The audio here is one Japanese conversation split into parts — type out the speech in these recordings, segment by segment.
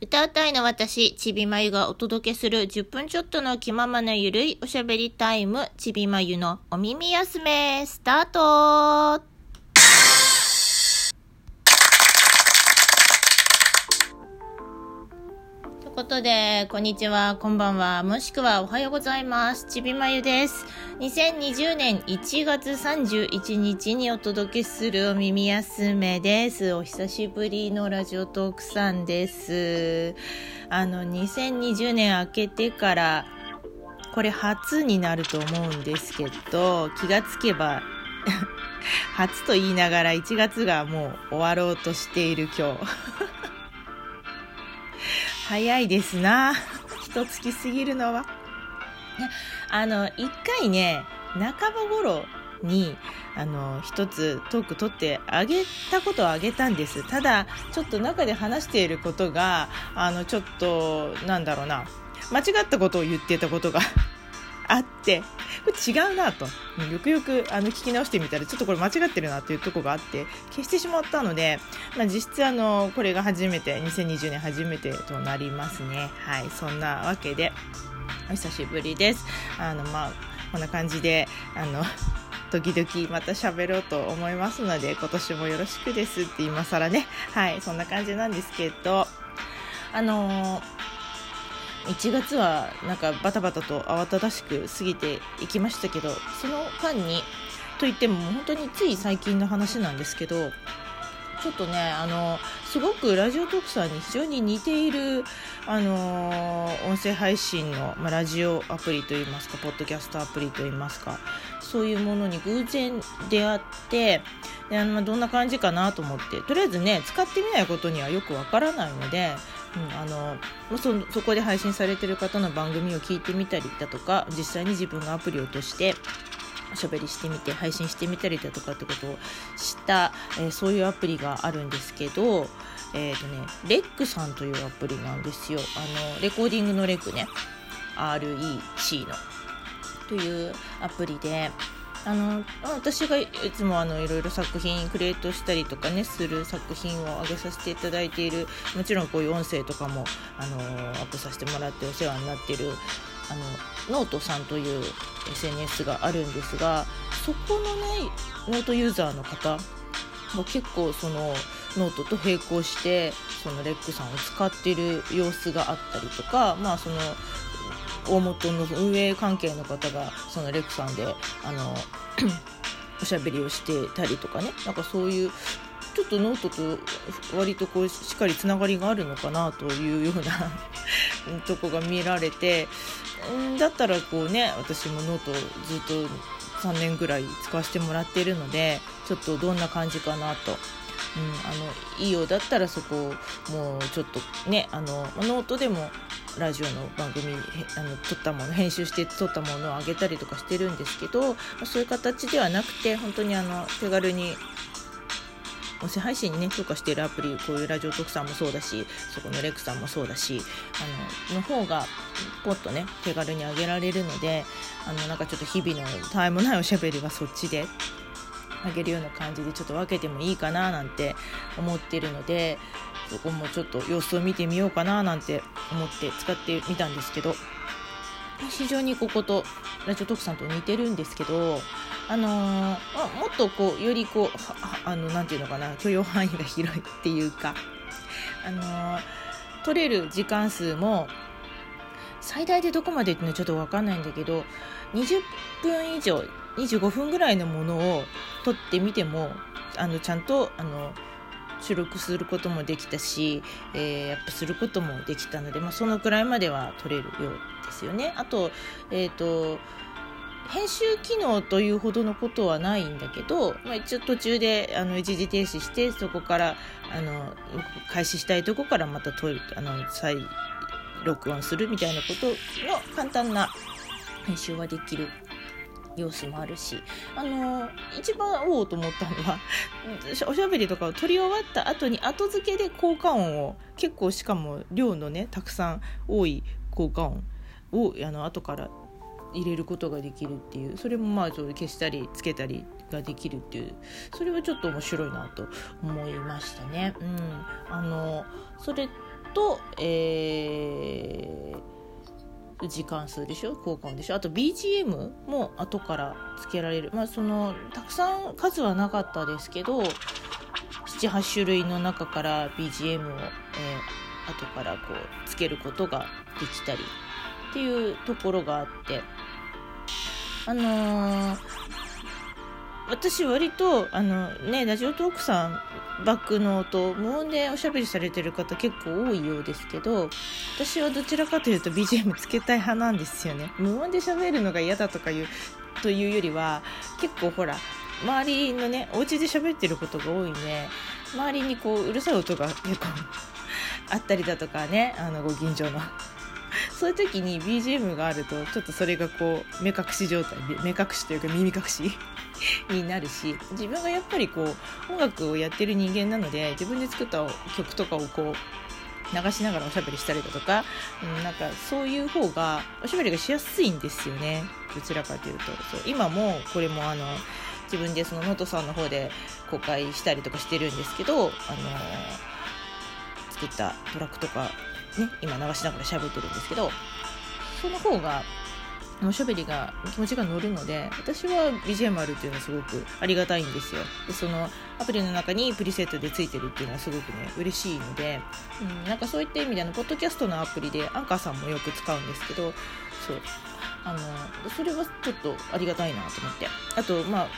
歌うたいの私、ちびまゆがお届けする10分ちょっとの気ままなゆるいおしゃべりタイム、ちびまゆのお耳休めスタート。ということで、こんにちは、こんばんは、もしくはおはようございます。ちびまゆです。2020年1月31日にお届けするお耳休めです。お久しぶりのラジオトークさんです。2020年明けてから、これ初になると思うんですけど、気がつけば、初と言いながら1月がもう終わろうとしている今日。早いですな。一月過ぎるのは。一回ね、半ば頃に一つトーク取ってあげたことをあげたんです。ただちょっと中で話していることがちょっと間違ったことを言ってたことがあって、これ違うなとよくよく聞き直してみたら、ちょっとこれ間違ってるなというところがあって消してしまったので、実質これが初めて、2020年初めてとなりますね。はい、そんなわけでお久しぶりです。こんな感じで時々また喋ろうと思いますので、今年もよろしくですって今更ね。はい、そんな感じなんですけど、1月はバタバタと慌ただしく過ぎていきましたけど、その間にといっても本当につい最近の話なんですけど、ちょっとねすごくラジオトークさんに非常に似ている音声配信の、ラジオアプリといいますか、ポッドキャストアプリといいますか、そういうものに偶然出会って、でどんな感じかなと思って、とりあえずね使ってみないことにはよくわからないので、そこで配信されている方の番組を聞いてみたりだとか、実際に自分がアプリを落としておしゃべりしてみて配信してみたりだとかってことをした、そういうアプリがあるんですけど、レックさんというアプリなんですよ。レコーディングのレックね、 REC のというアプリで、私がいつもいろいろ作品クリエイトしたりとかねする作品を上げさせていただいている、もちろんこういう音声とかもアップさせてもらってお世話になっているノートさんという SNS があるんですが、そこのねノートユーザーの方が結構そのノートと並行してそのレックさんを使っている様子があったりとか、その大元の運営関係の方がそのレックさんでおしゃべりをしてたりとかね、そういうちょっとノートと割とこうしっかりつながりがあるのかなというようなとこが見られて、だったらこうね、私もノートずっと3年ぐらい使わせてもらっているので、ちょっとどんな感じかなと。いいようだったらそこをもうちょっとねノートでもラジオの番組撮ったもの、編集して撮ったものを上げたりとかしてるんですけど、そういう形ではなくて本当に手軽に音声配信にね強化しているアプリ、こういうラジオトークさんもそうだし、そこのレックさんもそうだしの方がポッとね手軽に上げられるので、ちょっと日々のたわいもないおしゃべりはそっちであげるような感じでちょっと分けてもいいかななんて思ってるので、そこもちょっと様子を見てみようかななんて思って使ってみたんですけど、非常にこことラジオトークさんと似てるんですけど、もっとこうよりこう許容範囲が広いっていうか、取れる時間数も最大でどこまでってのはちょっと分かんないんだけど、20分以上25分ぐらいのものを撮ってみてもちゃんと収録することもできたし、アップすることもできたので、そのくらいまでは撮れるようですよね。あと、編集機能というほどのことはないんだけど、一応途中で一時停止して、そこから開始したいとこからまた再録音するみたいなことの簡単な編集はできる様子もあるし、一番おうと思ったのはおしゃべりとかを撮り終わった後に後付けで効果音を結構、しかも量のねたくさん多い効果音を後から入れることができるっていう、それも消したりつけたりができるっていう、それはちょっと面白いなと思いましたね。それと、時間数でしょ、交換でしょ、あと BGM も後からつけられる、まあ、そのたくさん数はなかったですけど 7,8 種類の中から BGM を、後からこうつけることができたりっていうところがあって、私割とラジオトークさんバックの音無音でおしゃべりされてる方結構多いようですけど、私はどちらかというと BGM つけたい派なんですよね。無音でしゃべるのが嫌だとかというよりは、結構ほら周りのねお家でしゃべってることが多いんで、周りにこううるさい音が結構あったりだとかね、ご近所のそういう時に BGM があるとちょっとそれがこう目隠し状態、目隠しというか耳隠しになるし、自分がやっぱりこう音楽をやってる人間なので、自分で作った曲とかをこう流しながらおしゃべりしたりだとか、なんかそういう方がおしゃべりがしやすいんですよね、どちらかというと。そう、今もこれも自分でそのノートさんの方で公開したりとかしてるんですけど、作ったトラックとかね、今流しながら喋ってるんですけど、その方がおしゃべりが気持ちが乗るので、私は BGM あるっていうのはすごくありがたいんですよ。でそのアプリの中にプリセットでついてるっていうのはすごくね嬉しいので、なんかそういった意味でポッドキャストのアプリでアンカーさんもよく使うんですけど、そうそれはちょっとありがたいなと思って、あとまあ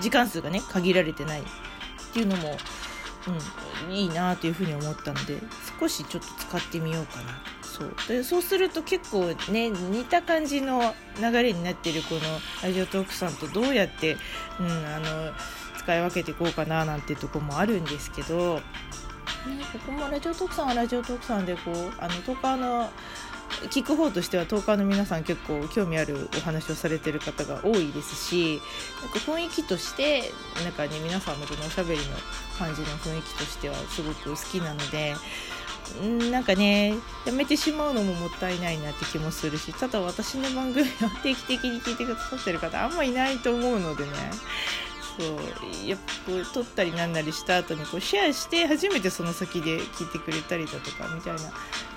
時間数がね限られてないっていうのも、いいなというふうに思ったので、少しちょっと使ってみようかな。そうすると結構ね似た感じの流れになってるこのラジオトークさんとどうやって、使い分けていこうかななんてとこもあるんですけど、ここもラジオトークさんはラジオトークさんでこうトーカーの聞く方としてはトーカーの皆さん結構興味あるお話をされてる方が多いですし、なんか雰囲気としてなんか、ね、皆さんのこのおしゃべりの感じの雰囲気としてはすごく好きなので、なんかねやめてしまうのももったいないなって気もするし、ただ私の番組を定期的に聞いてくださってる方あんまいないと思うのでね、そうやっぱ撮ったりなんなりした後にこうシェアして初めてその先で聞いてくれたりだとかみたいな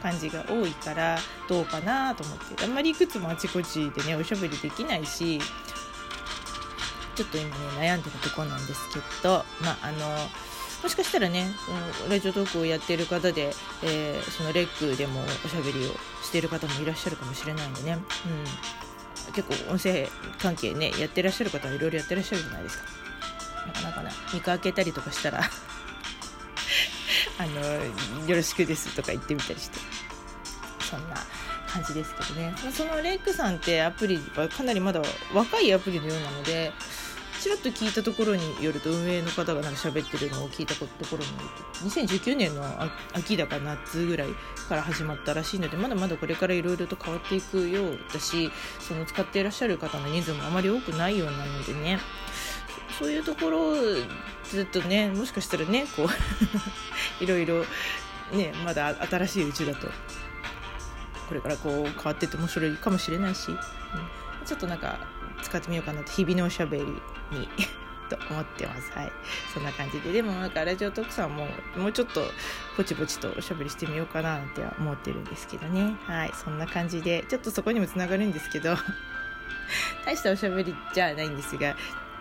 感じが多いからどうかなと思って、あんまりいくつもあちこちでねおしゃべりできないし、ちょっと今ね悩んでるところなんですけど、もしかしたらね、ラジオトークをやっている方で、そのレックでもおしゃべりをしている方もいらっしゃるかもしれないんでね、結構音声関係ねやってらっしゃる方はいろいろやってらっしゃるじゃないですか。なかなか見かけたりとかしたらよろしくですとか言ってみたりして、そんな感じですけどね。そのレックさんってアプリはかなりまだ若いアプリのようなので、ちらっと聞いたところによると、運営の方がなんか喋ってるのを聞いたところによると2019年の秋だか夏ぐらいから始まったらしいので、まだまだこれからいろいろと変わっていくようだし、その使っていらっしゃる方の人数もあまり多くないようなのでね、そういうところずっとね、もしかしたらねこういろいろねまだ新しいうちだとこれからこう変わっていって面白いかもしれないし、ちょっとなんか使ってみようかなと日々のおしゃべりにと思ってます。はい、そんな感じで、でもなんかラジオトークさんももうちょっとぼちぼちとおしゃべりしてみようかなって思ってるんですけどね。はい、そんな感じでちょっとそこにもつながるんですけど、大したおしゃべりじゃないんですが。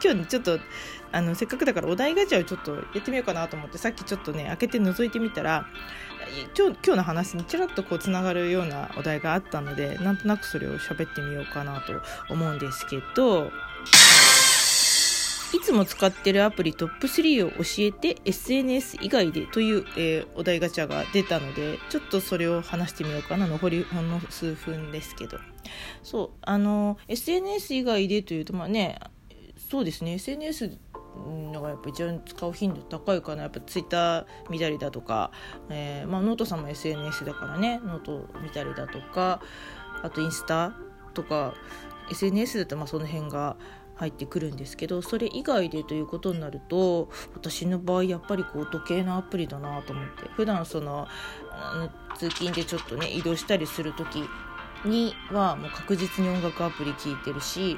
今日ちょっとせっかくだからお題ガチャをちょっとやってみようかなと思って、さっきちょっとね開けて覗いてみたら今日の話にちらっとこうつながるようなお題があったので、なんとなくそれを喋ってみようかなと思うんですけど、いつも使ってるアプリトップ3を教えて SNS 以外でという、お題ガチャが出たので、ちょっとそれを話してみようかな。残りほんの数分ですけど、そうSNS 以外でというと、まあねそうですね、 SNS のがやっぱ一番使う頻度高いかな。やっぱツイッター見たりだとか、ノートさんも SNS だからね、ノート見たりだとか、あとインスタとか SNS だとその辺が入ってくるんですけど、それ以外でということになると、私の場合やっぱりこう時計のアプリだなと思って、普段その通勤でちょっとね移動したりする時にはもう確実に音楽アプリ聴いてるし、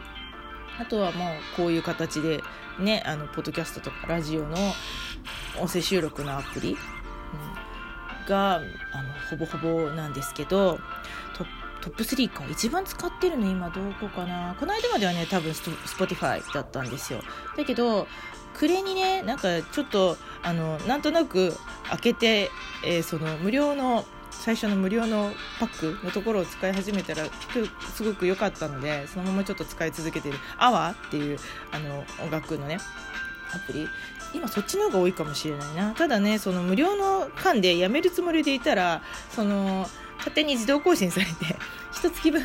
あとはもうこういう形でね、ポッドキャストとかラジオの音声収録のアプリ、がほぼほぼなんですけど、トップ3か一番使ってるの今どこかな。この間まではね多分 Spotify だったんですよ。だけど暮れにねなんかちょっとなんとなく開けて、その無料の最初の無料のパックのところを使い始めたらすごく良かったので、そのままちょっと使い続けてるアワーっていう音楽のねアプリ、今そっちの方が多いかもしれないな。ただねその無料の間でやめるつもりでいたらその勝手に自動更新されて1月分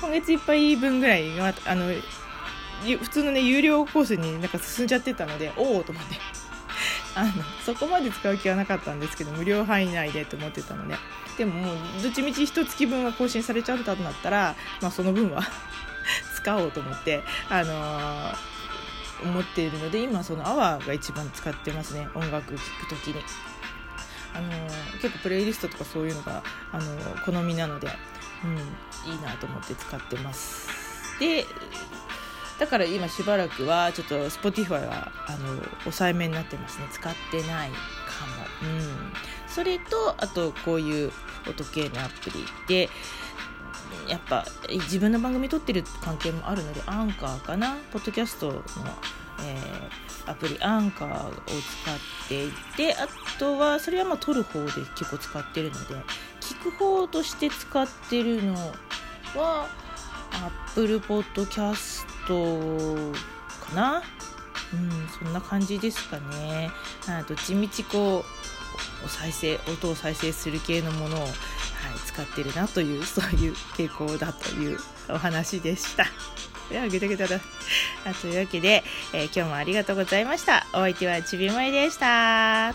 今月いっぱい分ぐらいが普通のね有料コースになんか進んじゃってたので、おおと思ってそこまで使う気はなかったんですけど、無料範囲内でと思ってたので、でももうどっちみち1月分は更新されちゃったんだったら、まあ、その分は使おうと思って、思っているので、今そのアワーが一番使ってますね。音楽聴くときに結構プレイリストとかそういうのが好みなので、いいなと思って使ってます。でだから今しばらくはちょっと Spotify は抑えめになってますね。使ってないかも、それとあとこういう音系のアプリでやっぱ自分の番組撮ってる関係もあるので、アンカーかな、ポッドキャストのアプリアンカーを使っていて、あとはそれはまあ撮る方で結構使ってるので、聞く方として使ってるのはApple Podcast かな、そんな感じですかね。どっちみちこう音を再生する系のものを、使ってるなという、そういう傾向だというお話でした。いやぐだぐだだというわけで、今日もありがとうございました。お相手はちびまいでした。